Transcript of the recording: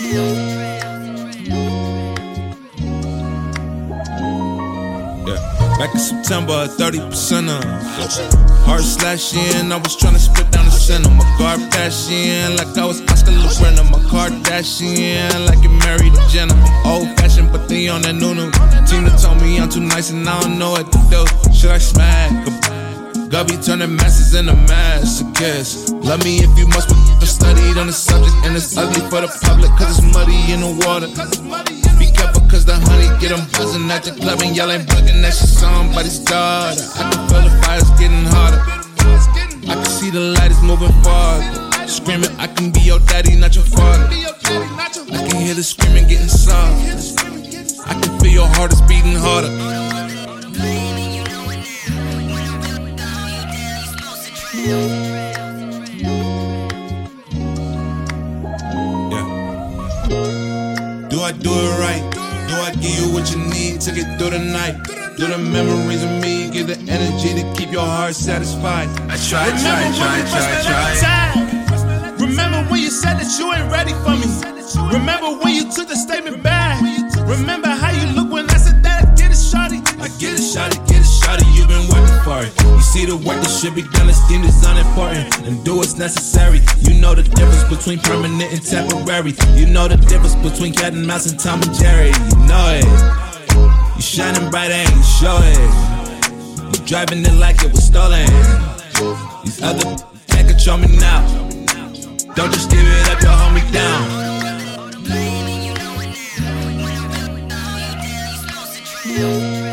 Yeah. Back in September, 30% off. Heart slashing, I was trying to spit down the center. My Kardashian, like I was Oscar La Renta. My Kardashian, like you married to Jenner. Old fashioned, but they on that new. Tina told me I'm too nice and I don't know what to do. Should I smack a Gubby turning masses into masochists. Love me if you must, but I studied on the subject. And it's ugly for the public, cause it's muddy in the water. Be careful, cause the honey get them buzzing at the club. And y'all ain't bugging that shit, somebody's daughter. I can feel the fire's getting hotter. I can see the light is moving farther. Screaming, I can be your daddy, not your father. I can hear the screaming getting soft. I can feel your heart is beating harder. Yeah. Do I do it right? Do I give you what you need to get through the night? Do the memories of me give the energy to keep your heart satisfied? I try. Remember when you said that you ain't ready for me? Remember when you took the statement back? Remember how you look when I said that? Get it, shawty. I get it, shawty. You've been working for it. You see the work that should be done, it's deemed as unimportant. And do what's necessary. You know the difference between permanent and temporary. You know the difference between cat and mouse and Tom and Jerry. You know it. You shining bright and you show it. You driving it like it was stolen. These other can't control me now. Don't just give it up, you'll hold me down.